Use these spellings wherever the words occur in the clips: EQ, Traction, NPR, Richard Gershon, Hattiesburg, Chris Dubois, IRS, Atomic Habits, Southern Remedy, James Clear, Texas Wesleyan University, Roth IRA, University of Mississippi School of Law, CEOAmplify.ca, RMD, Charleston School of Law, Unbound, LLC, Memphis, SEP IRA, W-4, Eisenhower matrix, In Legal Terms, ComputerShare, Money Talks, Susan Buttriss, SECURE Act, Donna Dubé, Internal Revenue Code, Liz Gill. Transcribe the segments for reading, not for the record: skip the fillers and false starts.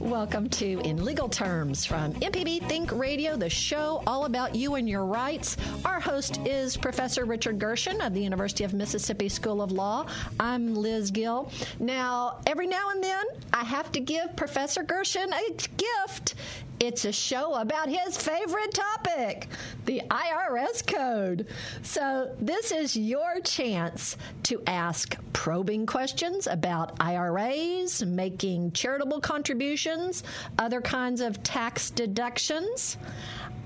Welcome to In Legal Terms from MPB Think Radio, the show all about you and your rights. Our host is Professor Richard Gershon of the University of Mississippi School of Law. I'm Liz Gill. Now, every now and then, I have to give Professor Gershon a gift. It's a show about his favorite topic, the IRS code. So this is your chance to ask probing questions about IRAs, making charitable contributions, other kinds of tax deductions.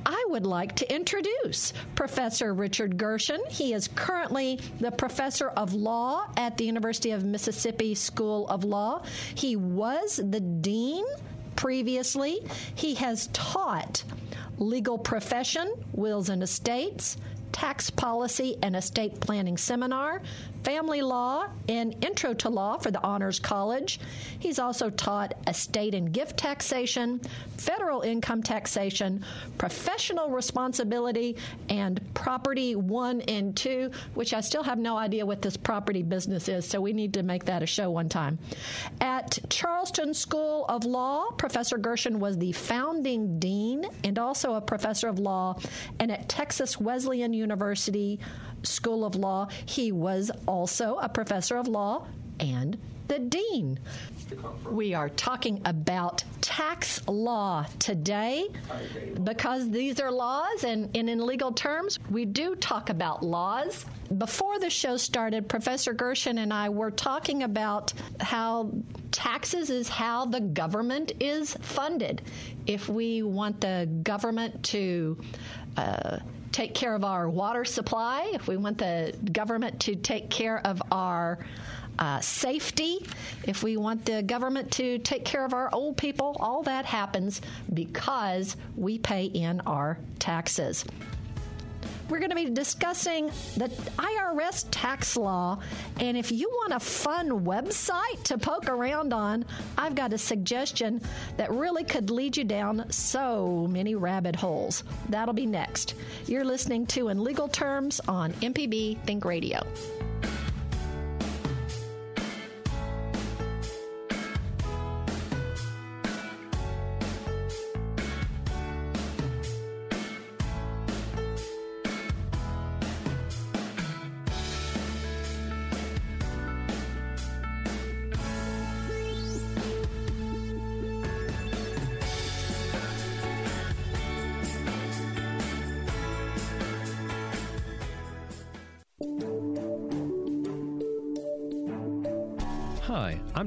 I would like to introduce Professor Richard Gershon. He is currently the professor of law at the University of Mississippi School of Law. He was the dean previously. He has taught legal profession, wills and estates, tax policy and estate planning seminar, family law, and intro to law for the Honors College. He's also taught estate and gift taxation, federal income taxation, professional responsibility, and property 1 and 2, which I still have no idea what this property business is, so we need to make that a show one time. At Charleston School of Law, Professor Gershon was the founding dean and also a professor of law, and at Texas Wesleyan University School of Law, he was also a professor of law and the dean. We are talking about tax law today because these are laws, and in legal terms, we do talk about laws. Before the show started, Professor Gershon and I were talking about how taxes is how the government is funded. If we want the government to take care of our water supply, if we want the government to take care of our safety, if we want the government to take care of our old people, all that happens because we pay in our taxes. We're going to be discussing the IRS tax law, and if you want a fun website to poke around on, I've got a suggestion that really could lead you down so many rabbit holes. That'll be next. You're listening to In Legal Terms on MPB Think Radio. Hi, I'm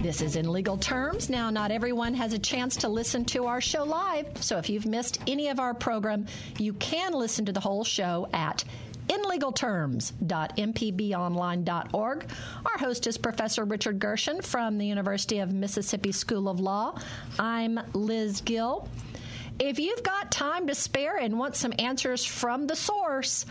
This is In Legal Terms. Now, not everyone has a chance to listen to our show live, so if you've missed any of our program, you can listen to the whole show at inlegalterms.mpbonline.org. Our host is Professor Richard Gershon from the University of Mississippi School of Law. I'm Liz Gill. If you've got time to spare and want some answers from the source,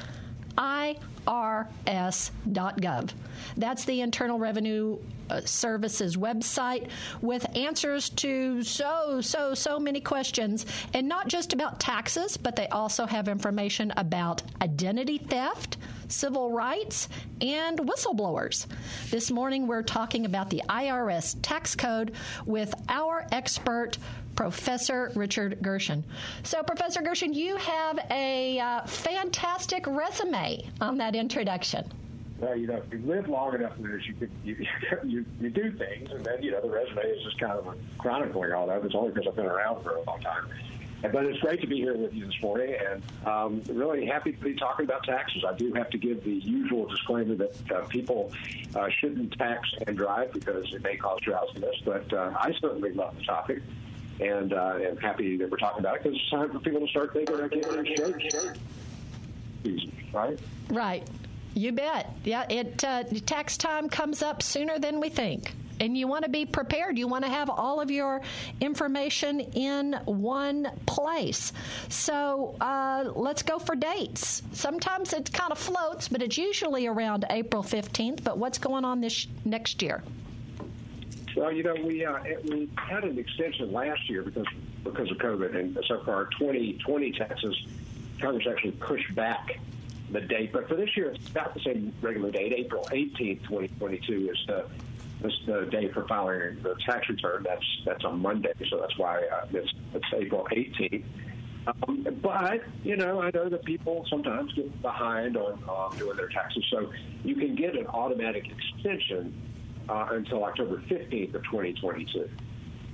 IRS.gov. That's the Internal Revenue Services website with answers to so many questions, and not just about taxes, but they also have information about identity theft, civil rights, and whistleblowers. This morning, we're talking about the IRS tax code with our expert, Professor Richard Gershon. So, Professor Gershon, you have a fantastic resume on that introduction. Well, you know, if you live long enough in this, you do things, and then, you know, the resume is just kind of chronicling all that. It's only because I've been around for a long time. But it's great to be here with you this morning, and really happy to be talking about taxes. I do have to give the usual disclaimer that people shouldn't tax and drive because it may cause drowsiness, but I certainly love the topic, and I'm happy that we're talking about it because it's time for people to start thinking about it, right? Right. You bet. Yeah, tax time comes up sooner than we think. And you want to be prepared. You want to have all of your information in one place. So let's go for dates. Sometimes it kind of floats, but it's usually around April 15th. But what's going on this next year? Well, you know, we had an extension last year because of COVID. And so for our 2020 taxes, Congress actually pushed back the date, but for this year, it's about the same regular date. April 18th, 2022 is the day for filing the tax return. That's on Monday, so that's why it's April 18th. But, you know, I know that people sometimes get behind on doing their taxes, so you can get an automatic extension until October 15th of 2022,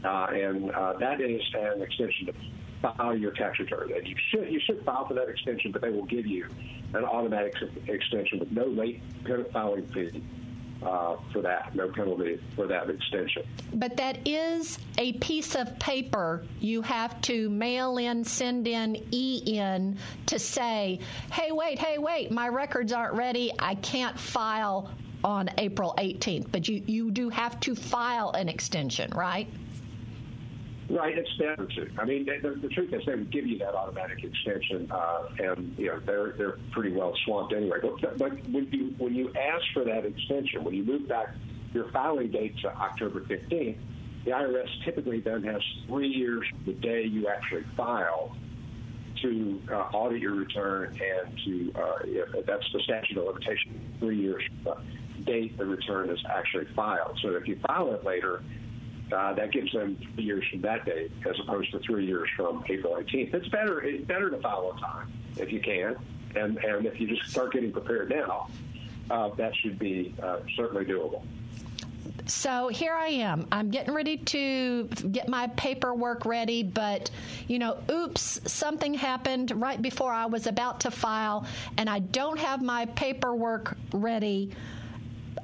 and that is an extension to file your tax return. And you should file for that extension, but they will give you an automatic extension with no late filing fee for that, no penalty for that extension. But that is a piece of paper you have to mail in, send in, e-in to say, hey, wait, my records aren't ready. I can't file on April 18th. But you do have to file an extension, right? Right, it's standard to. I mean, the truth is, they would give you that automatic extension, and you know they're pretty well swamped anyway. But when you ask for that extension, when you move back your filing date to October 15th, the IRS typically then has 3 years from the day you actually file to audit your return, and to that's the statute of limitation, 3 years from the date the return is actually filed. So if you file it later, that gives them 3 years from that date, as opposed to 3 years from April 18th. It's better to file on time if you can, and if you just start getting prepared now, that should be certainly doable. So here I am. I'm getting ready to get my paperwork ready, but, you know, oops, something happened right before I was about to file, and I don't have my paperwork ready,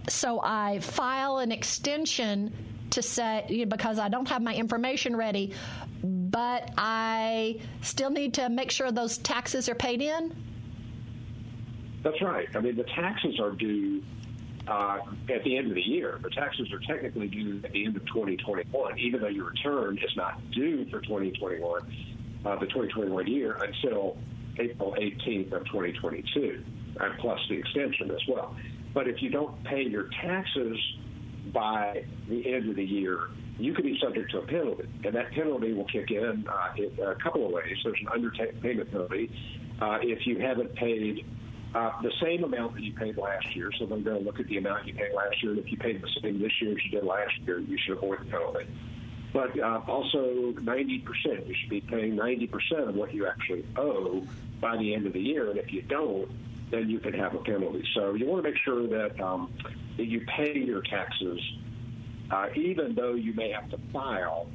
so I file an extension to say, you know, because I don't have my information ready, but I still need to make sure those taxes are paid in? That's right. I mean, the taxes are due at the end of the year. The taxes are technically due at the end of 2021, even though your return is not due for 2021, the 2021 year, until April 18th of 2022, and plus the extension as well. But if you don't pay your taxes by the end of the year, you could be subject to a penalty, and that penalty will kick in a couple of ways. There's an underpayment penalty if you haven't paid the same amount that you paid last year. So they're going to look at the amount you paid last year, and if you paid the same this year as you did last year, you should avoid the penalty. But also 90%. You should be paying 90% of what you actually owe by the end of the year, and if you don't, then you could have a penalty. So you want to make sure that that you pay your taxes, even though you may have to file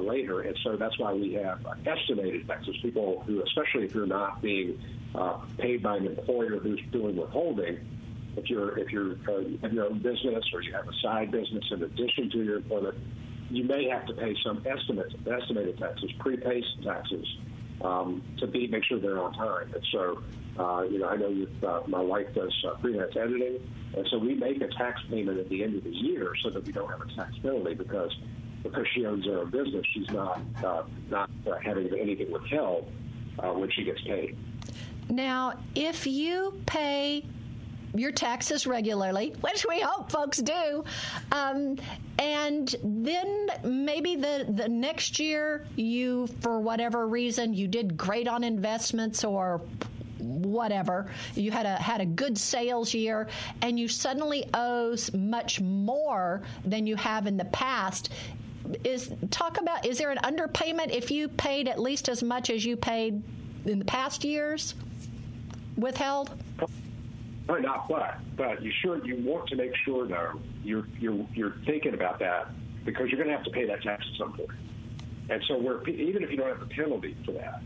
later. And so that's why we have estimated taxes. People who, especially if you're not being paid by an employer who's doing withholding, if you're in your own business or you have a side business in addition to your employment, you may have to pay some estimated taxes, prepaid taxes, make sure they're on time. And so, you know, I know my wife does freelance editing, and so we make a tax payment at the end of the year so that we don't have a tax penalty because she owns her own business, she's not having anything withheld when she gets paid. Now, if you pay your taxes regularly, which we hope folks do, and then maybe the next year you, for whatever reason, you did great on investments or whatever, you had a good sales year, and you suddenly owe much more than you have in the past. Is there an underpayment if you paid at least as much as you paid in the past years withheld? Not but you want to make sure though you're thinking about that, because you're going to have to pay that tax at some point. And so even if you don't have the penalty for that,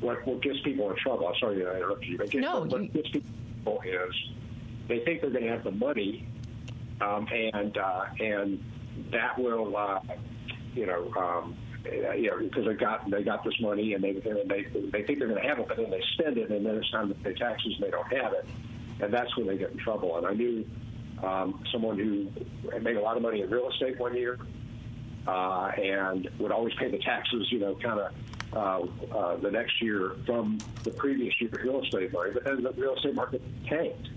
what gets people in trouble, I'm sorry I interrupted you, but what gets people is they think they're going to have the money, and that will, because they got this money and they think they're going to have it, but then they spend it, and then it's time to pay taxes and they don't have it, and that's when they get in trouble. And I knew someone who made a lot of money in real estate one year, and would always pay the taxes, the next year from the previous year real estate money, but then the real estate market tanked.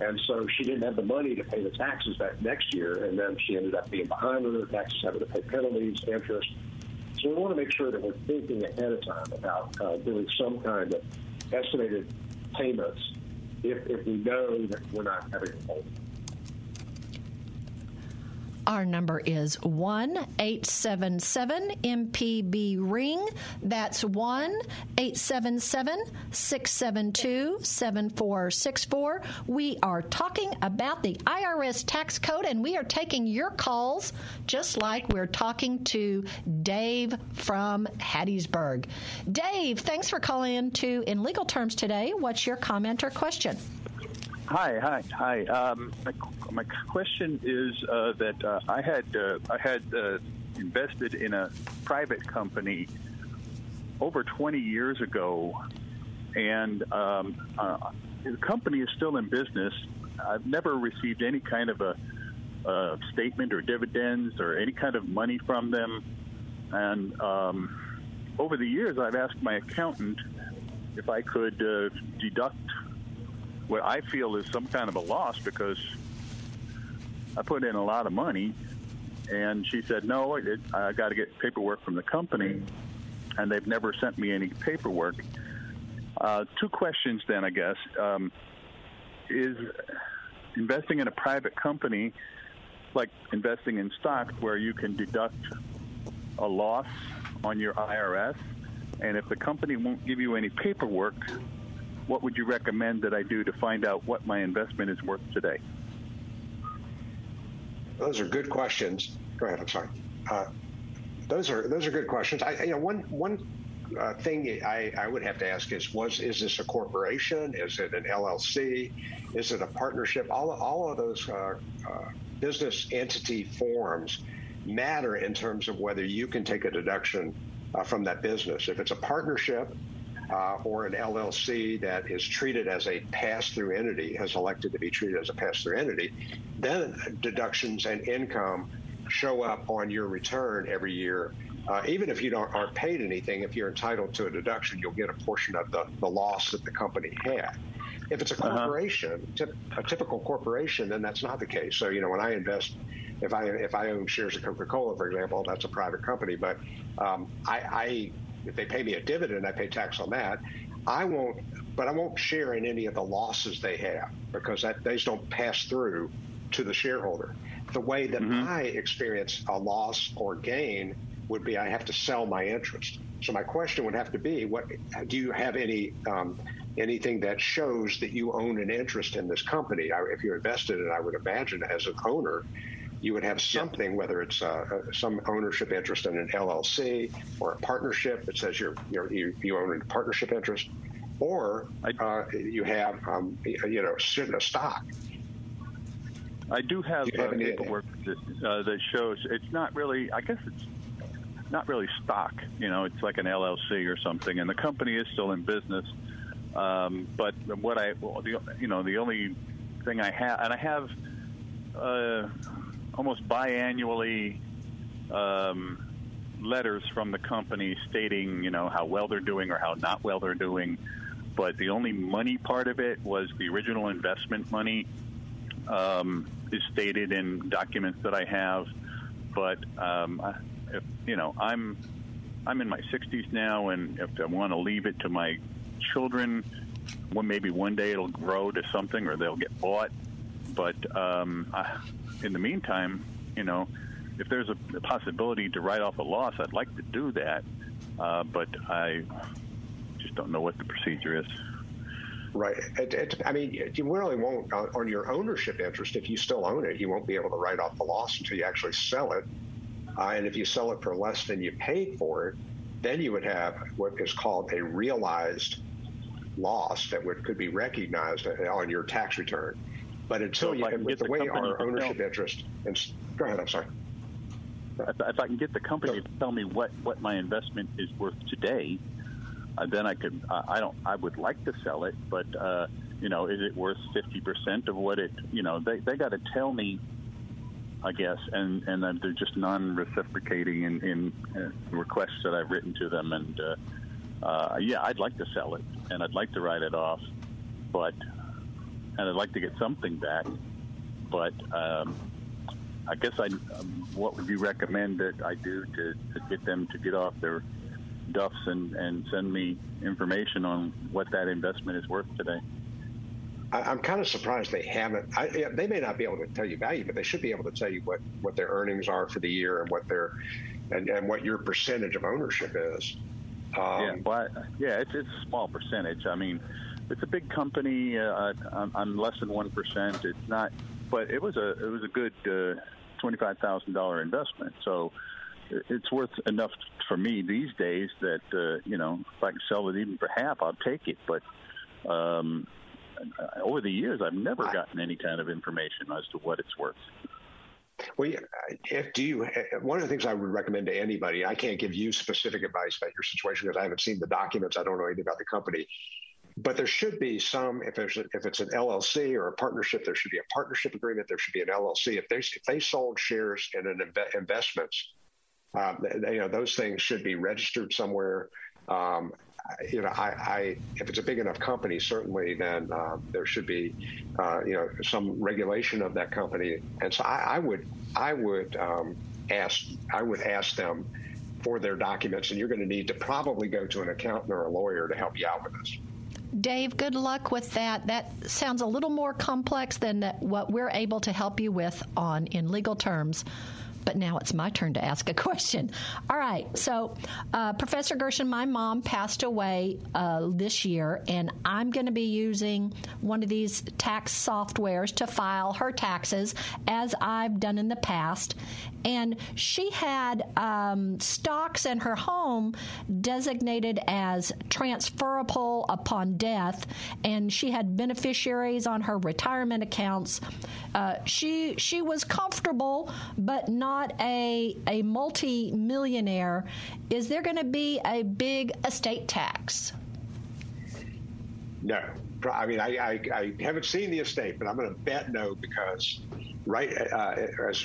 And so she didn't have the money to pay the taxes that next year, and then she ended up being behind on her taxes, having to pay penalties, interest. So we want to make sure that we're thinking ahead of time about doing some kind of estimated payments if we know that we're not having a payment. Our number is 1-877-MPB-RING. That's 1-877-672-7464. We are talking about the IRS tax code, and we are taking your calls just like we're talking to Dave from Hattiesburg. Dave, thanks for calling in to In Legal Terms today. What's your comment or question? Hi. My question is that I had invested in a private company over 20 years ago, and the company is still in business. I've never received any kind of a statement or dividends or any kind of money from them. And over the years, I've asked my accountant if I could deduct what I feel is some kind of a loss, because I put in a lot of money, and she said, no, I got to get paperwork from the company, and they've never sent me any paperwork. Two questions then, I guess. Is investing in a private company like investing in stocks, where you can deduct a loss on your IRS? And if the company won't give you any paperwork, what would you recommend that I do to find out what my investment is worth today? Those are good questions. Go ahead. I'm sorry. Those are good questions. One thing I would have to ask is this a corporation? Is it an LLC? Is it a partnership? All of those business entity forms matter in terms of whether you can take a deduction from that business. If it's a partnership, or an LLC that is treated as a pass-through entity, has elected to be treated as a pass-through entity, then deductions and income show up on your return every year. Even if you aren't paid anything, if you're entitled to a deduction, you'll get a portion of the loss that the company had. If it's a corporation, a typical corporation, then that's not the case. So, when I invest, if I own shares of Coca-Cola, for example, that's a private company. But if they pay me a dividend, I pay tax on that. I won't share in any of the losses they have, because those don't pass through to the shareholder. The way that I experience a loss or gain would be I have to sell my interest. So my question would have to be, do you have any anything that shows that you own an interest in this company? If you're invested in it, I would imagine as an owner, you would have something, whether it's some ownership interest in an LLC or a partnership that says you own a partnership interest, or you have a stock. I do have paperwork that shows it's not really. I guess it's not really stock. It's like an LLC or something, and the company is still in business. But what the only thing I have, and I have. Almost biannually letters from the company stating, how well they're doing or how not well they're doing. But the only money part of it was the original investment money is stated in documents that I have. But, I'm in my 60s now, and if I want to leave it to my children maybe one day it'll grow to something or they'll get bought. But in the meantime, you know, if there's a possibility to write off a loss, I'd like to do that. But I just don't know what the procedure is. Right. I mean, you really won't, on your ownership interest, if you still own it, you won't be able to write off the loss until you actually sell it. And if you sell it for less than you paid for it, then you would have what is called a realized loss that could be recognized on your tax return. But until you can, with the way our ownership interest, and go ahead, I'm sorry. If I can get the company to tell me what my investment is worth today, then I could. I would like to sell it, but you know, is it worth 50% of what it? You know, they got to tell me, I guess, and they're just non-reciprocating in requests that I've written to them. And yeah, I'd like to sell it, and I'd like to write it off, but and I'd like to get something back, but. I guess what would you recommend that I do to get them to get off their duffs and send me information on what that investment is worth today? I'm kind of surprised they haven't. They may not be able to tell you value, but they should be able to tell you what their earnings are for the year and what their and what your percentage of ownership is. It's a small percentage. I mean, it's a big company. I'm less than 1%. It's not. But it was a good $25,000 investment, so it's worth enough for me these days that you know, if I can sell it even for half, I'll take it. But over the years, I've never gotten any kind of information as to what it's worth. Well, one of the things I would recommend to anybody, I can't give you specific advice about your situation because I haven't seen the documents. I don't know anything about the company. But there should be some, if it's an LLC or a partnership, there should be a partnership agreement. There should be an LLC. If they sold shares in an investments, you know, those things should be registered somewhere. You know, if it's a big enough company, certainly, then there should be, you know, some regulation of that company. And so I would ask them for their documents, and you're going to need to probably go to an accountant or a lawyer to help you out with this. Dave, good luck with that. That sounds a little more complex than what we're able to help you with on In Legal Terms. But now it's my turn to ask a question. All right. So, Professor Gershon, my mom passed away this year, and I'm going to be using one of these tax softwares to file her taxes, as I've done in the past. And she had stocks in her home designated as transferable upon death, and she had beneficiaries on her retirement accounts. She was comfortable, but not a multi-millionaire. Is there going to be a big estate tax? No. I mean, I haven't seen the estate, but I'm going to bet no, because right as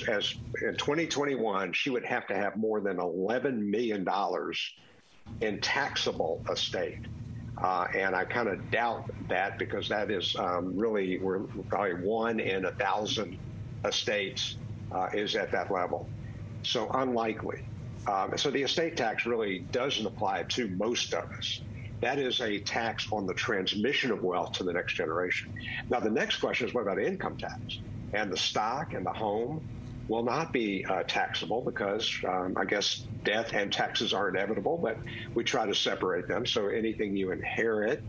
in 2021, she would have to have more than $11 million in taxable estate. And I kind of doubt that, because that is really, we're probably one in 1,000 estates is at that level. So unlikely. So the estate tax really doesn't apply to most of us. That is a tax on the transmission of wealth to the next generation. Now, the next question is, what about income tax? And the stock and the home will not be taxable, because I guess death and taxes are inevitable, but we try to separate them. So anything you inherit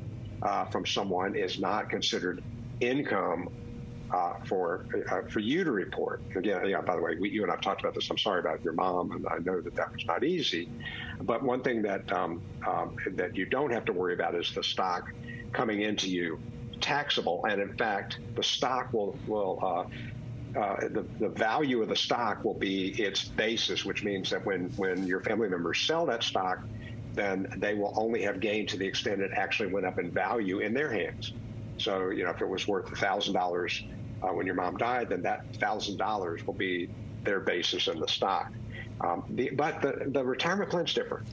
from someone is not considered income for you to report. Again, yeah, by the way, you and I have talked about this. I'm sorry about your mom, and I know that was not easy. But one thing that that you don't have to worry about is the stock coming into you taxable. And in fact, the stock will the value of the stock will be its basis, which means that when your family members sell that stock, then they will only have gained to the extent it actually went up in value in their hands. So, you know, if it was worth $1,000 when your mom died, then that $1,000 will be their basis in the stock. But the retirement plan's different,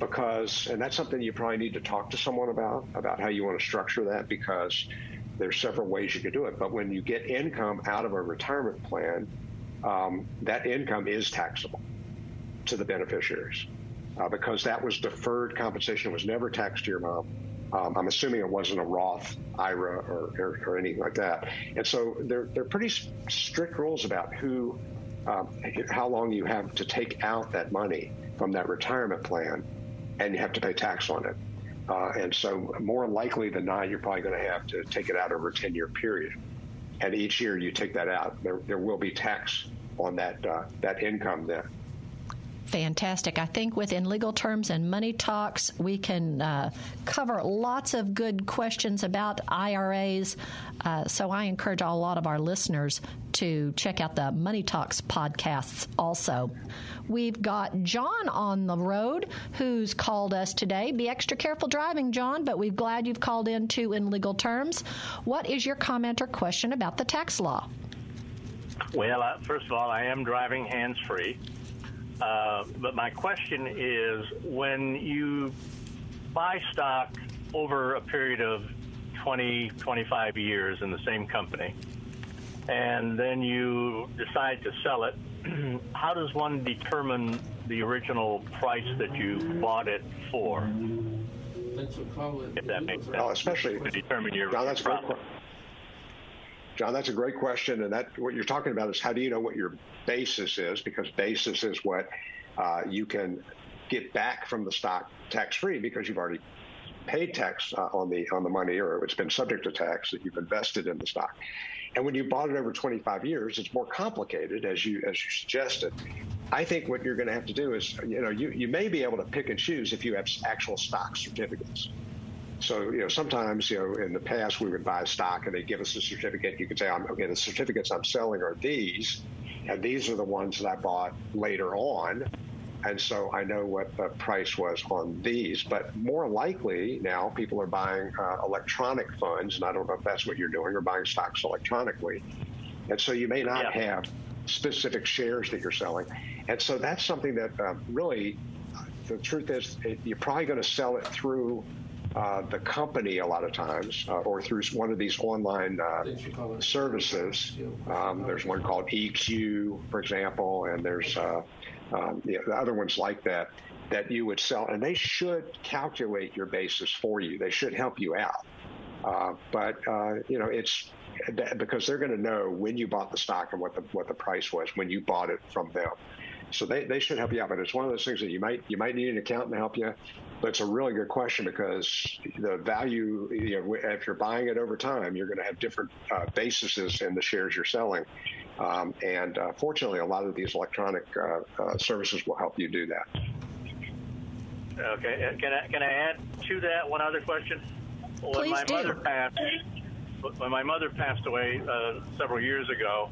because, and that's something you probably need to talk to someone about how you want to structure that, because there's several ways you could do it. But when you get income out of a retirement plan, that income is taxable to the beneficiaries because that was deferred compensation. It was never taxed to your mom. I'm assuming it wasn't a Roth IRA or anything like that. And so they're pretty strict rules about who, how long you have to take out that money from that retirement plan, and you have to pay tax on it. And so more likely than not, you're probably going to have to take it out over a 10-year period. And each year you take that out, there will be tax on that that income then. Fantastic. I think with In Legal Terms and Money Talks, we can cover lots of good questions about IRAs. So I encourage a lot of our listeners to check out the Money Talks podcasts also. We've got John on the road who's called us today. Be extra careful driving, John, but we're glad you've called in to In Legal Terms. What is your comment or question about the tax law? Well, first of all, I am driving hands-free. But my question is, when you buy stock over a period of 20, 25 years in the same company, and then you decide to sell it, how does one determine the original price that you bought it for? If that makes sense. Well, especially to determine your profit. John, that's a great question, and that what you're talking about is how do you know what your basis is, because basis is what you can get back from the stock tax-free because you've already paid tax on the money, or it's been subject to tax that you've invested in the stock. And when you bought it over 25 years, it's more complicated, as you suggested. I think what you're going to have to do is, you may be able to pick and choose if you have actual stock certificates. So, sometimes, in the past, we would buy stock and they'd give us a certificate. You could say, okay, the certificates I'm selling are these, and these are the ones that I bought later on. And so I know what the price was on these. But more likely now, people are buying electronic funds, and I don't know if that's what you're doing, or buying stocks electronically. And so you may not have specific shares that you're selling. And so that's something that really, the truth is, you're probably going to sell it through the company a lot of times, or through one of these online services. There's one called EQ, for example, and there's the other ones like that you would sell. And they should calculate your basis for you. They should help you out. But it's because they're going to know when you bought the stock and what the price was when you bought it from them. So they should help you out, but it's one of those things that you might need an accountant to help you. But it's a really good question because the value, if you're buying it over time, you're going to have different bases in the shares you're selling. And fortunately, a lot of these electronic services will help you do that. Okay. Can I add to that one other question? When my mother passed away several years ago,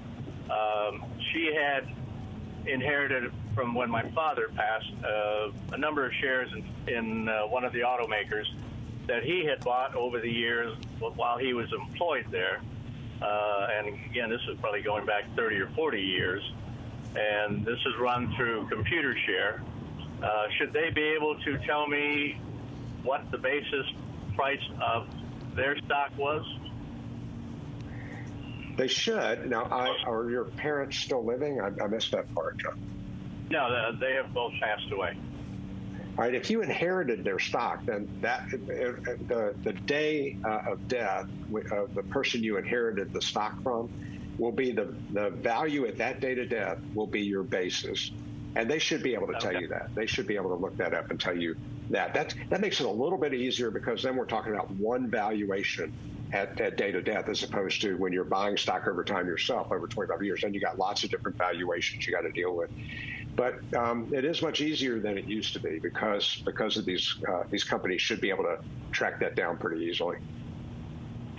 she had inherited from when my father passed a number of shares in one of the automakers that he had bought over the years while he was employed there. And again, this is probably going back 30 or 40 years. And this is run through ComputerShare. Should they be able to tell me what the basis price of their stock was? They should. Now, are your parents still living? I missed that part, John. No, they have both passed away. All right. If you inherited their stock, then that the day of death of the person you inherited the stock from will be the value at that date of death will be your basis. And they should be able to tell you that. They should be able to look that up and tell you that. That makes it a little bit easier because then we're talking about one valuation at date of death, as opposed to when you're buying stock over time yourself over 25 years, then you got lots of different valuations you got to deal with. But it is much easier than it used to be because of these companies should be able to track that down pretty easily.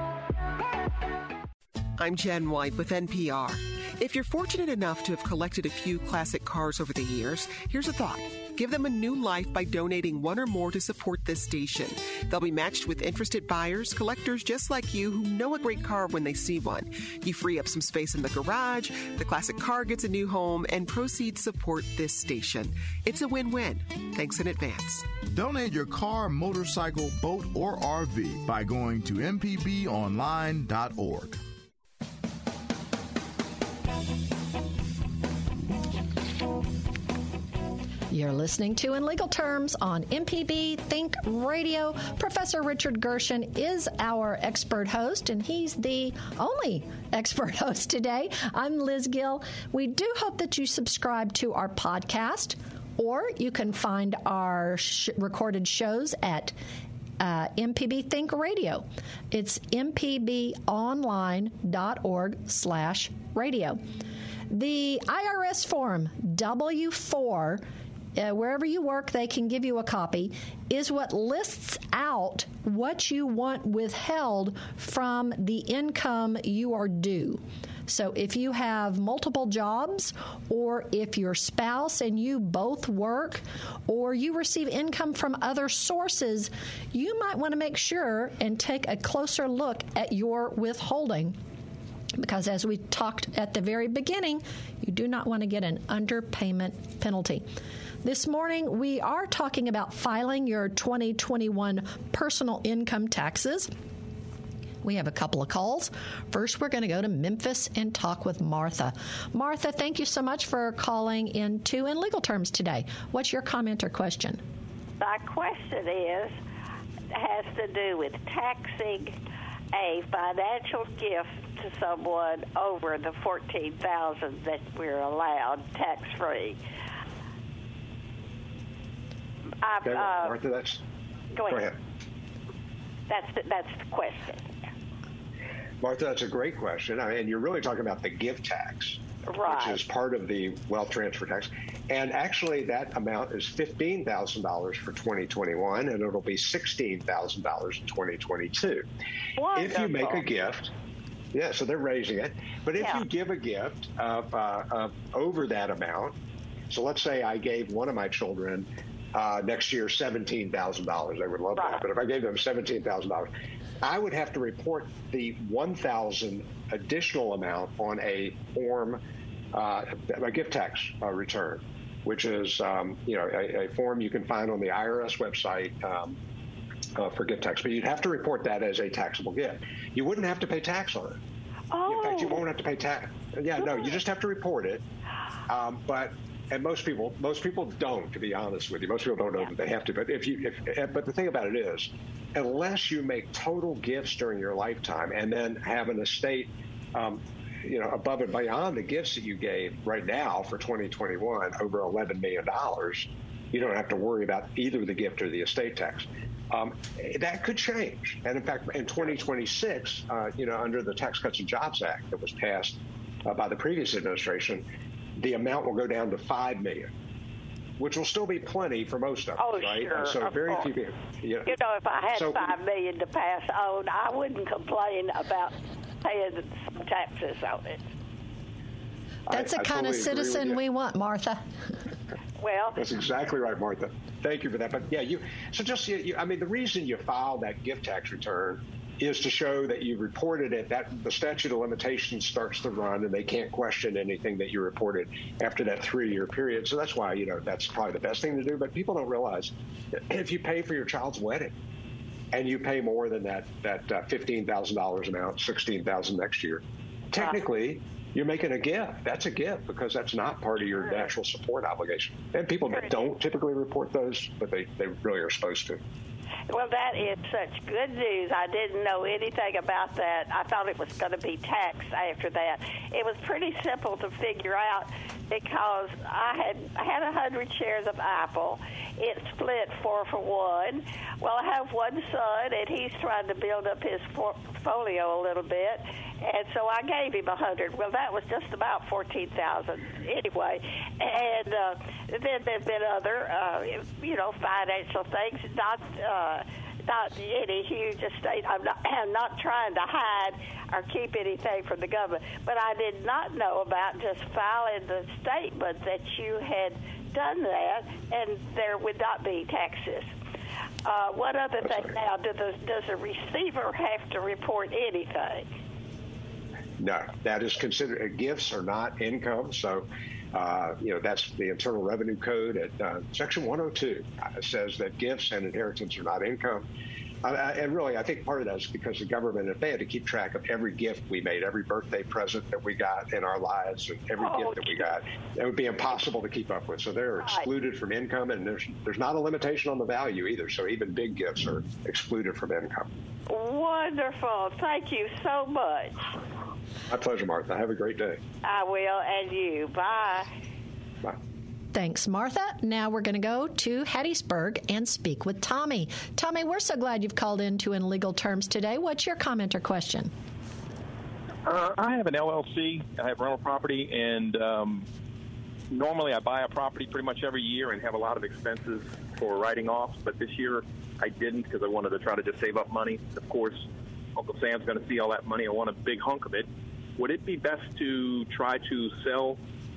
I'm Jen White with NPR. If you're fortunate enough to have collected a few classic cars over the years, here's a thought. Give them a new life by donating one or more to support this station. They'll be matched with interested buyers, collectors just like you who know a great car when they see one. You free up some space in the garage, the classic car gets a new home, and proceeds support this station. It's a win-win. Thanks in advance. Donate your car, motorcycle, boat, or RV by going to mpbonline.org. You're listening to In Legal Terms on MPB Think Radio. Professor Richard Gershon is our expert host, and he's the only expert host today. I'm Liz Gill. We do hope that you subscribe to our podcast, or you can find our recorded shows at MPB Think Radio. It's mpbonline.org/radio. The IRS form W-4, wherever you work, they can give you a copy, is what lists out what you want withheld from the income you are due. So if you have multiple jobs, or if your spouse and you both work, or you receive income from other sources, you might want to make sure and take a closer look at your withholding. Because as we talked at the very beginning, you do not want to get an underpayment penalty. This morning, we are talking about filing your 2021 personal income taxes. We have a couple of calls. First, we're going to go to Memphis and talk with Martha. Martha, thank you so much for calling into In Legal Terms today. What's your comment or question? My question has to do with taxing a financial gift to someone over the $14,000 that we're allowed tax-free. Okay, Martha, go ahead. That's the question. Martha, that's a great question. I mean, you're really talking about the gift tax, right, which is part of the wealth transfer tax. And actually, that amount is $15,000 for 2021, and it'll be $16,000 in 2022. Wonderful. If you make a gift, yeah, so they're raising it. But if you give a gift of over that amount, so let's say I gave one of my children next year $17,000. They would love that. But if I gave them $17,000, I would have to report the $1,000 additional amount on a form, a gift tax return, which is a form you can find on the IRS website for gift tax. But you'd have to report that as a taxable gift. You wouldn't have to pay tax on it. Oh. In fact, you won't have to pay tax. Yeah, no, you just have to report it. And most people don't, to be honest with you. Most people don't know that they have to. But but the thing about it is, unless you make total gifts during your lifetime and then have an estate, above and beyond the gifts that you gave right now for 2021, over $11 million, you don't have to worry about either the gift or the estate tax. That could change. And in fact, in 2026, under the Tax Cuts and Jobs Act that was passed by the previous administration, the amount will go down to $5 million, which will still be plenty for most of us, right? Sure, so very few people. Yeah. You know, if I had $5 million to pass on, I wouldn't complain about paying some taxes on it. That's the kind of citizen we want, Martha. Well, that's exactly right, Martha. Thank you for that. But yeah, the reason you file that gift tax return is to show that you reported it, that the statute of limitations starts to run and they can't question anything that you reported after that 3-year period. So that's why, that's probably the best thing to do. But people don't realize that if you pay for your child's wedding and you pay more than that $15,000 amount, $16,000 next year, technically you're making a gift. That's a gift because that's not part of your natural support obligation. And people don't typically report those, but they really are supposed to. Well, that is such good news. I didn't know anything about that. I thought it was going to be taxed after that. It was pretty simple to figure out because I had 100 shares of Apple. It split 4-for-1. Well, I have one son, and he's trying to build up his portfolio a little bit, and so I gave him 100. Well, that was just about $14,000 anyway. And then there've been other, financial things. Not any huge estate. I'm not trying to hide or keep anything from the government, but I did not know about just filing the statement that you had done that, and there would not be taxes. One other thing now, does the receiver have to report anything? No, that is considered gifts are not income. So, that's the Internal Revenue Code at Section 102 says that gifts and inheritance are not income. And really, I think part of that is because the government, if they had to keep track of every gift we made, every birthday present that we got in our lives, and every gift that we got, it would be impossible to keep up with. So they're excluded from income, and there's not a limitation on the value either. So even big gifts are excluded from income. Wonderful. Thank you so much. My pleasure, Martha. Have a great day. I will, and you. Bye. Bye. Thanks, Martha. Now we're going to go to Hattiesburg and speak with Tommy. Tommy, we're so glad you've called in Legal Terms today. What's your comment or question? I have an LLC. I have rental property, and normally I buy a property pretty much every year and have a lot of expenses for writing off, but this year I didn't because I wanted to try to just save up money. Of course, Uncle Sam's going to see all that money. I want a big hunk of it. Would it be best to try to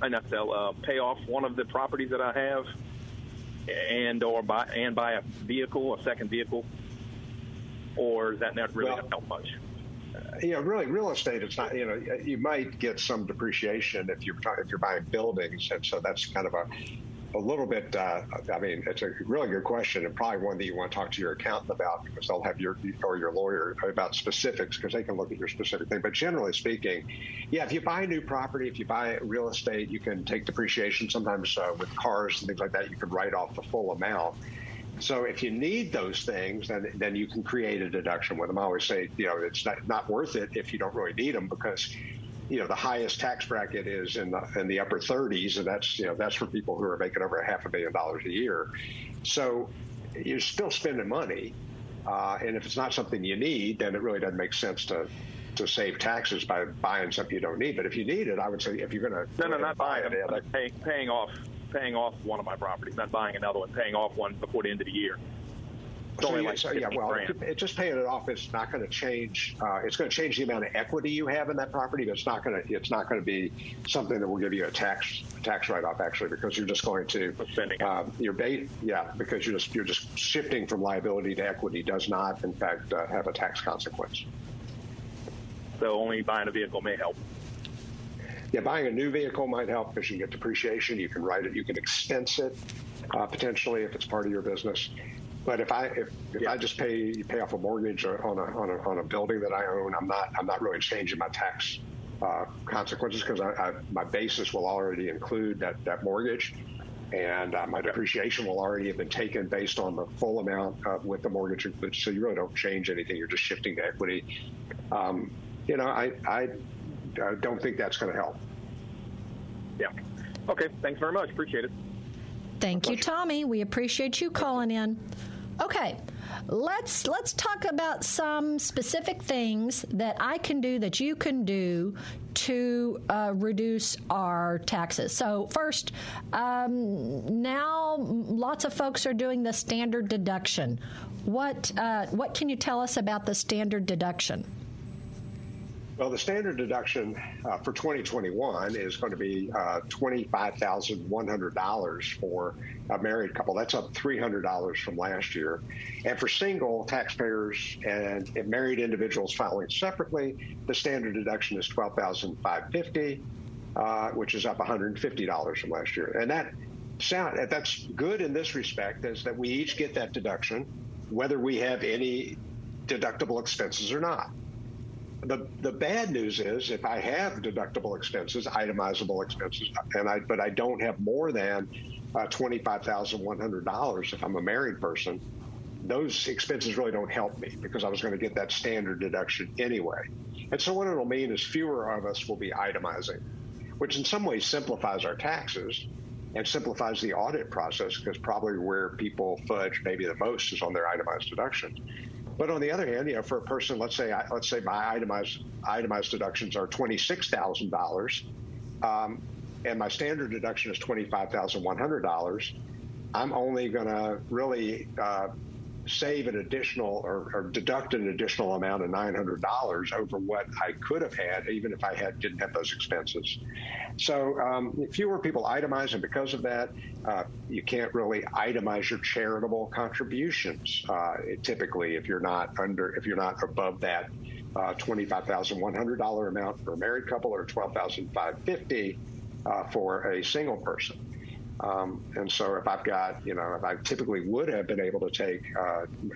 pay off one of the properties that I have, and buy a vehicle, a second vehicle, or is that not really going to help much? Really, real estate. It's not. You might get some depreciation if you're buying buildings, and so that's kind of a little bit. It's a really good question, and probably one that you want to talk to your accountant about because they'll have your lawyer about specifics because they can look at your specific thing. But generally speaking, if you buy new property, if you buy real estate, you can take depreciation. Sometimes with cars and things like that, you can write off the full amount. So if you need those things, then you can create a deduction with them. I always say, it's not worth it if you don't really need them because the highest tax bracket is in the upper 30s, and that's for people who are making over $500,000 a year. So you're still spending money, and if it's not something you need, then it really doesn't make sense to save taxes by buying something you don't need. But if you need it, I would say if you're going to not buying it, but paying off one of my properties, not buying another one, paying off one before the end of the year. Just paying it off is not going to change. It's going to change the amount of equity you have in that property, but it's not going to be something that will give you a tax write off actually, because you're just going to spending. Because you're just shifting from liability to equity does not in fact have a tax consequence. So only buying a vehicle may help. Yeah, buying a new vehicle might help because you can get depreciation. You can write it. You can expense it potentially if it's part of your business. But if I just pay off a mortgage on a building that I own, I'm not really changing my tax consequences because my basis will already include that mortgage, and my depreciation will already have been taken based on the full amount with the mortgage included. So you really don't change anything. You're just shifting to equity. I don't think that's going to help. Yeah. Okay. Thanks very much. Appreciate it. Thank you, Tommy. We appreciate you calling in. Okay, let's talk about some specific things that I can do that you can do to reduce our taxes. So first, now lots of folks are doing the standard deduction. What can you tell us about the standard deduction? Well, the standard deduction for 2021 is going to be $25,100 for a married couple. That's up $300 from last year. And for single taxpayers and married individuals filing separately, the standard deduction is $12,550, which is up $150 from last year. And that's good in this respect is that we each get that deduction, whether we have any deductible expenses or not. The bad news is if I have deductible expenses, itemizable expenses, but I don't have more than $25,100 if I'm a married person, those expenses really don't help me because I was going to get that standard deduction anyway. And so what it'll mean is fewer of us will be itemizing, which in some ways simplifies our taxes and simplifies the audit process, because probably where people fudge maybe the most is on their itemized deductions. But on the other hand, you know, for a person, let's say my itemized deductions are $26,000, and my standard deduction is $25,100. I'm only going to really save an additional or deduct an additional amount of $900 over what I could have had, even if I didn't have those expenses. So fewer people itemize, and because of that, you can't really itemize your charitable contributions typically if you're not above that $25,100 amount for a married couple or $12,550 for a single person. And so if I've got, you know, if I typically would have been able to take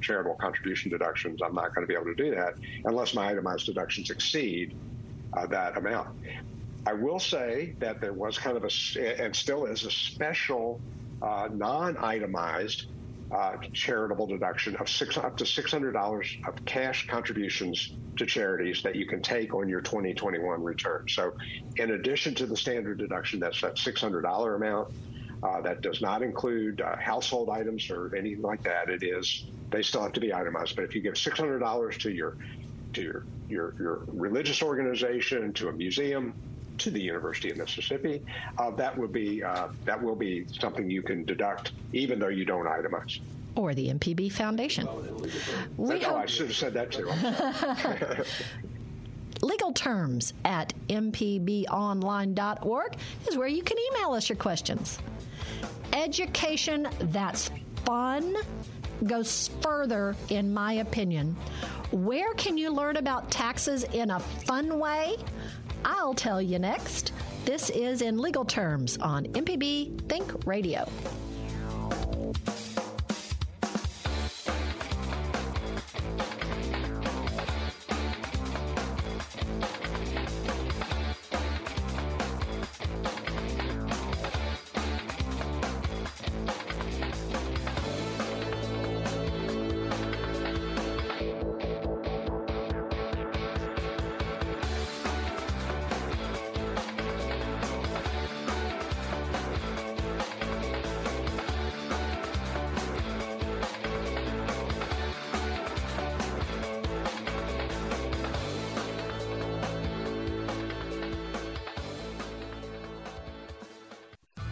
charitable contribution deductions, I'm not going to be able to do that unless my itemized deductions exceed that amount. I will say that there was kind of a, and still is, a special non-itemized charitable deduction of up to $600 of cash contributions to charities that you can take on your 2021 return. So in addition to the standard deduction, that's that $600 amount. That does not include household items or anything like that. It is, they still have to be itemized. But if you give $600 to your religious organization, to a museum, to the University of Mississippi, that will be something you can deduct, even though you don't itemize. Or the MPB Foundation. I should have said that too. Legal Terms at mpbonline.org is where you can email us your questions. Education that's fun goes further, in my opinion. Where can you learn about taxes in a fun way? I'll tell you next. This is In Legal Terms on MPB Think Radio.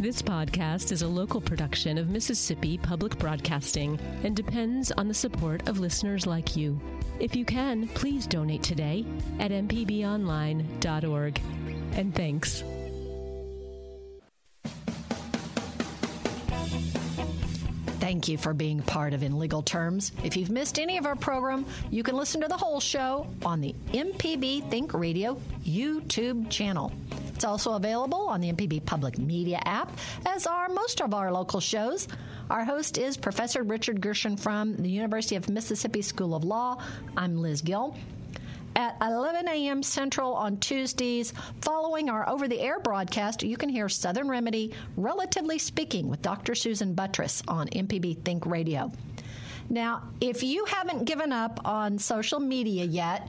This podcast is a local production of Mississippi Public Broadcasting and depends on the support of listeners like you. If you can, please donate today at mpbonline.org. And thanks. Thank you for being part of In Legal Terms. If you've missed any of our program, you can listen to the whole show on the MPB Think Radio YouTube channel. It's also available on the MPB Public Media app, as are most of our local shows. Our host is Professor Richard Gershon from the University of Mississippi School of Law. I'm Liz Gill. At 11 a.m. Central on Tuesdays, following our over-the-air broadcast, you can hear Southern Remedy, Relatively Speaking, with Dr. Susan Buttriss on MPB Think Radio. Now, if you haven't given up on social media yet,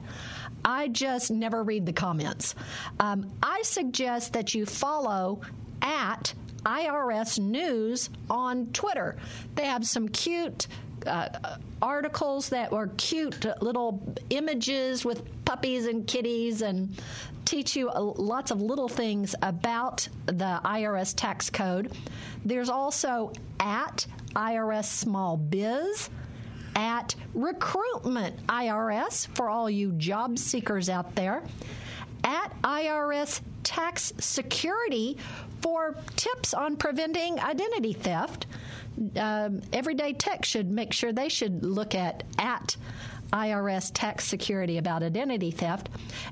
I just never read the comments. I suggest that you follow at IRS News on Twitter. They have some cute articles that were cute little images with puppies and kitties and teach you lots of little things about the IRS tax code. There's also at IRS Small Biz, at Recruitment IRS for all you job seekers out there, at IRS Tax Security for tips on preventing identity theft. Everyday Tech should make sure they should look at IRS Tax Security about identity theft.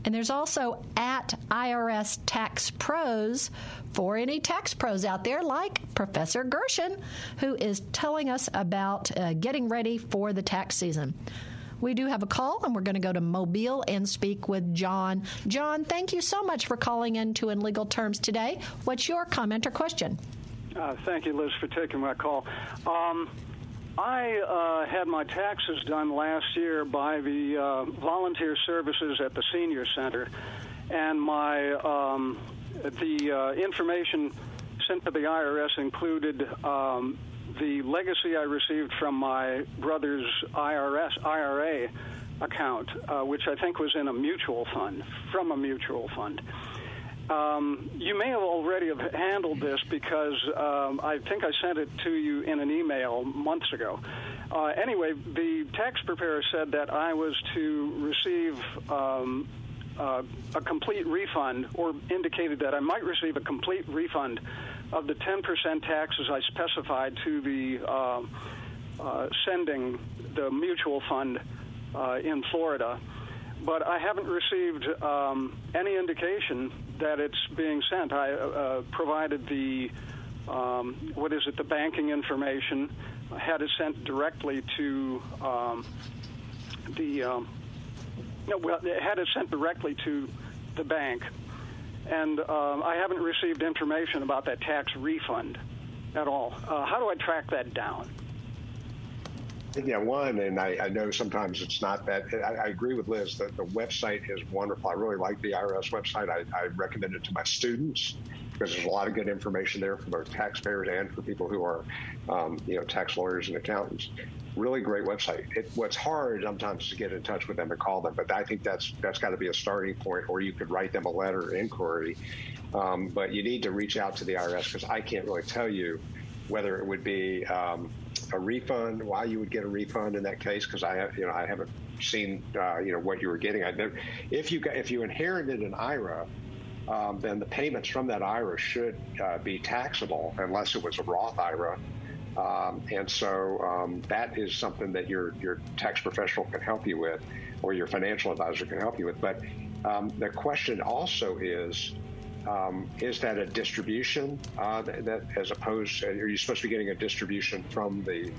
And there's also at IRS Tax Pros for any tax pros out there like Professor Gershon, who is telling us about getting ready for the tax season. We do have a call, and we're going to go to Mobile and speak with John. John, thank you so much for calling in to In Legal Terms today. What's your comment or question? Thank you, Liz, for taking my call. I had my taxes done last year by the volunteer services at the senior center, and my information sent to the IRS included the legacy I received from my brother's IRA account, which I think was in a mutual fund, from a mutual fund. You may have already handled this because I think I sent it to you in an email months ago. Anyway, the tax preparer said that I was to receive a complete refund, or indicated that I might receive a complete refund of the 10% taxes I specified to the sending the mutual fund in Florida. But I haven't received any indication that it's being sent. I provided the, the banking information. I had it sent directly to the bank. And I haven't received information about that tax refund at all. How do I track that down? Yeah, one, and I know sometimes it's not that. I agree with Liz that the website is wonderful. I really like the IRS website. I recommend it to my students because there's a lot of good information there for both taxpayers and for people who are, tax lawyers and accountants. Really great website. What's hard sometimes is to get in touch with them and call them, but I think that's got to be a starting point, or you could write them a letter or inquiry. But you need to reach out to the IRS because I can't really tell you whether it would be a refund, why you would get a refund in that case, because I haven't seen what you were getting. If you inherited an IRA, then the payments from that IRA should be taxable unless it was a Roth IRA, and so that is something that your tax professional can help you with, or your financial advisor can help you with. But the question also is that a distribution as opposed? Are you supposed to be getting a distribution from the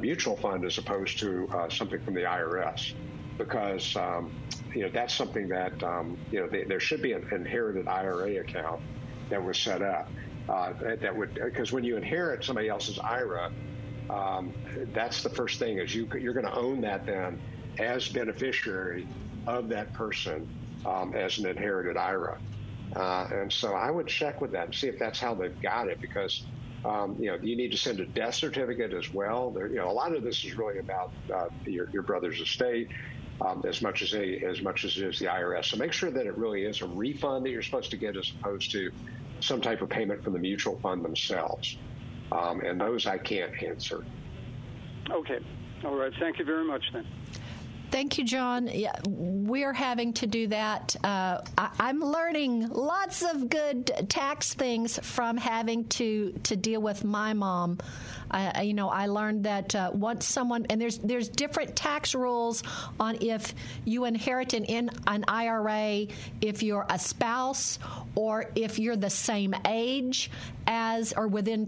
mutual fund as opposed to something from the IRS? Because that's something that there should be an inherited IRA account that was set up that would, because when you inherit somebody else's IRA, that's the first thing is you're going to own that then as beneficiary of that person. As an inherited IRA. And so I would check with them and see if that's how they've got it, because you need to send a death certificate as well. A lot of this is really about your brother's estate as much as it is the IRS. So make sure that it really is a refund that you're supposed to get as opposed to some type of payment from the mutual fund themselves. And those I can't answer. Okay. All right. Thank you very much then. Thank you, John. Yeah, we're having to do that. I'm learning lots of good tax things from having to deal with my mom. I learned that once someone, and there's different tax rules on if you inherit an IRA, if you're a spouse, or if you're the same age as, or within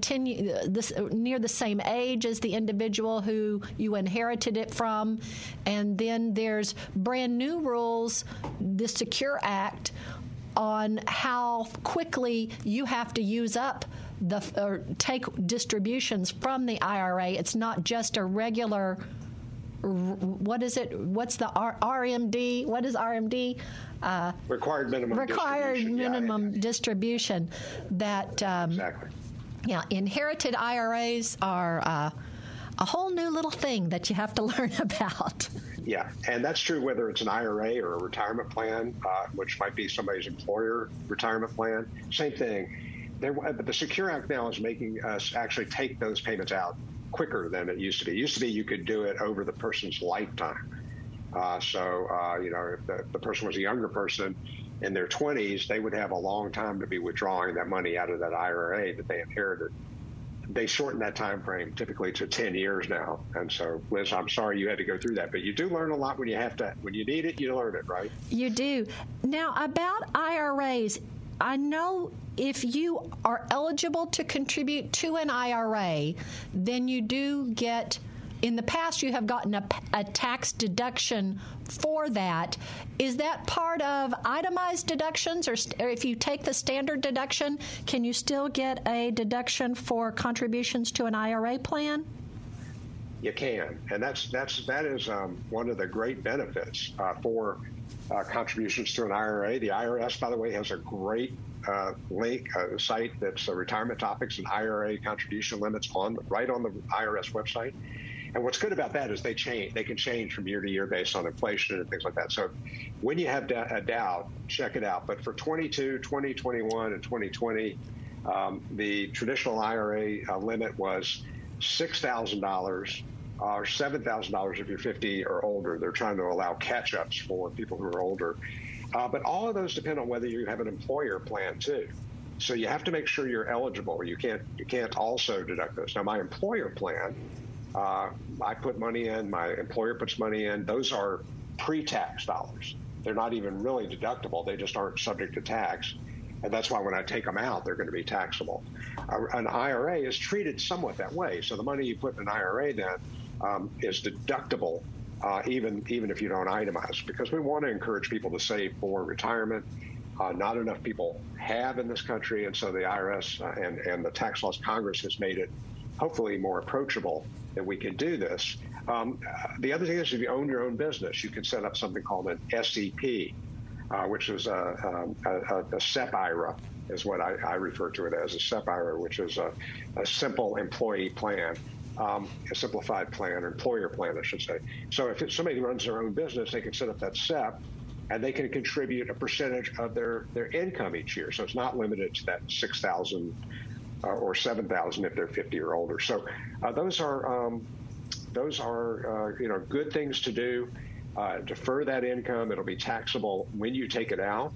near the same age as the individual who you inherited it from. And then there's brand new rules, the SECURE Act, on how quickly you have to use up or take distributions from the IRA. It's not just a regular, what is it? What's the RMD? What is RMD? Required minimum distribution. Distribution. That exactly. Yeah, inherited IRAs are a whole new little thing that you have to learn about. Yeah, and that's true whether it's an IRA or a retirement plan, which might be somebody's employer retirement plan. Same thing. But the SECURE Act now is making us actually take those payments out quicker than it used to be. It used to be you could do it over the person's lifetime. So, if the person was a younger person in their 20s, they would have a long time to be withdrawing that money out of that IRA that they inherited. They shorten that time frame typically to 10 years now. And so, Liz, I'm sorry you had to go through that, but you do learn a lot when you have to. When you need it, you learn it, right? You do. Now, about IRAs, I know if you are eligible to contribute to an IRA, then you do get, in the past, you have gotten a tax deduction for that. Is that part of itemized deductions, or if you take the standard deduction, can you still get a deduction for contributions to an IRA plan? You can, and that is one of the great benefits for contributions to an IRA. The IRS, by the way, has a great site that's retirement topics and IRA contribution limits right on the IRS website. And what's good about that is they can change from year to year based on inflation and things like that. So when you have a doubt, check it out. But for 22, 20, 21, and 2020, the traditional IRA limit was $6,000 or $7,000 if you're 50 or older. They're trying to allow catch-ups for people who are older. But all of those depend on whether you have an employer plan, too. So you have to make sure you're eligible. You can't also deduct those. Now, my employer plan, I put money in, my employer puts money in. Those are pre-tax dollars. They're not even really deductible. They just aren't subject to tax. And that's why when I take them out, they're going to be taxable. An IRA is treated somewhat that way. So the money you put in an IRA then is deductible, even if you don't itemize, because we want to encourage people to save for retirement. Not enough people have in this country. And so the IRS and the tax laws Congress has made it hopefully more approachable that we can do this. The other thing is, if you own your own business, you can set up something called an SEP, which is a SEP IRA, is what I refer to it as, a SEP IRA, which is a simple employee plan, a simplified plan, or employer plan, I should say. So if somebody runs their own business, they can set up that SEP, and they can contribute a percentage of their income each year. So it's not limited to that $6,000 or $7,000 if they're 50 or older. So those are good things to do. Defer that income. It'll be taxable when you take it out,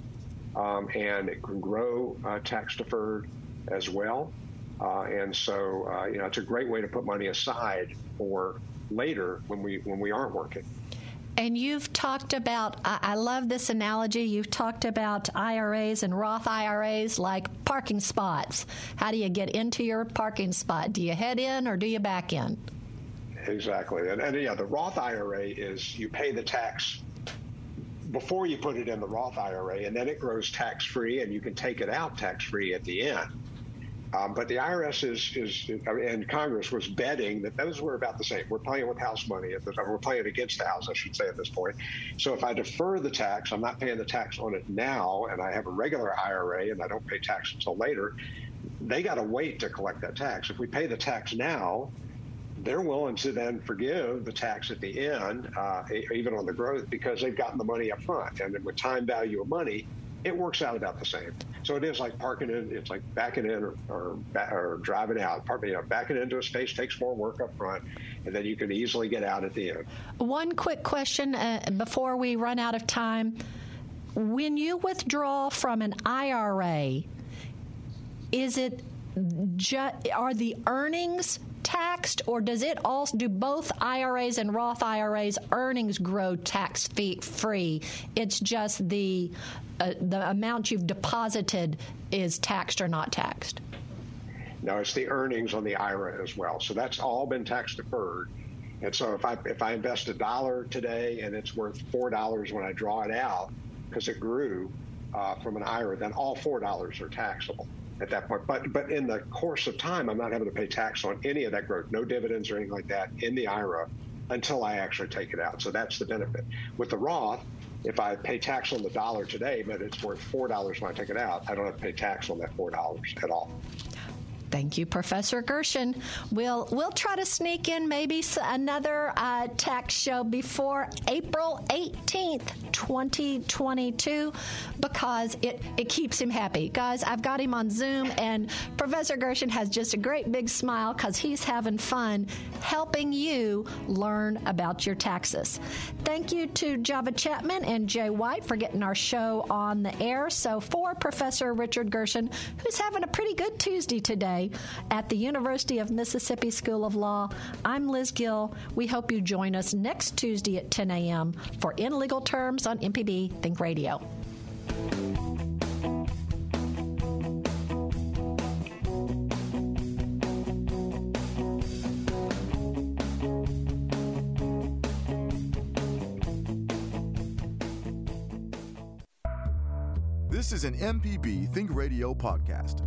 and it can grow tax deferred as well. And so it's a great way to put money aside for later when we aren't working. And you've talked about, I love this analogy, you've talked about IRAs and Roth IRAs like parking spots. How do you get into your parking spot? Do you head in or do you back in? Exactly. And the Roth IRA is you pay the tax before you put it in the Roth IRA, and then it grows tax-free, and you can take it out tax-free at the end. But the IRS and Congress was betting that those were about the same. We're playing with house money. We're playing against the house, I should say, at this point. So if I defer the tax, I'm not paying the tax on it now, and I have a regular IRA and I don't pay tax until later, they got to wait to collect that tax. If we pay the tax now, they're willing to then forgive the tax at the end, even on the growth, because they've gotten the money up front. And then with time value of money, it works out about the same. So it is like parking in, it's like backing in or driving out. Backing into a space takes more work up front, and then you can easily get out at the end. One quick question before we run out of time. When you withdraw from an IRA, are the earnings taxed, or do both IRAs and Roth IRAs earnings grow tax free? It's just the amount you've deposited is taxed or not taxed. No, it's the earnings on the IRA as well. So that's all been tax deferred. And so if I invest $1 today and it's worth $4 when I draw it out because it grew from an IRA, then all $4 are taxable at that point. But in the course of time, I'm not having to pay tax on any of that growth, no dividends or anything like that in the IRA until I actually take it out. So that's the benefit. With the Roth, if I pay tax on the $1 today, but it's worth $4 when I take it out, I don't have to pay tax on that $4 at all. Thank you, Professor Gershon. We'll try to sneak in maybe another tax show before April 18th, 2022, because it keeps him happy. Guys, I've got him on Zoom, and Professor Gershon has just a great big smile because he's having fun helping you learn about your taxes. Thank you to Java Chapman and Jay White for getting our show on the air. So for Professor Richard Gershon, who's having a pretty good Tuesday today, at the University of Mississippi School of Law, I'm Liz Gill. We hope you join us next Tuesday at 10 a.m. for In Legal Terms on MPB Think Radio. This is an MPB Think Radio podcast.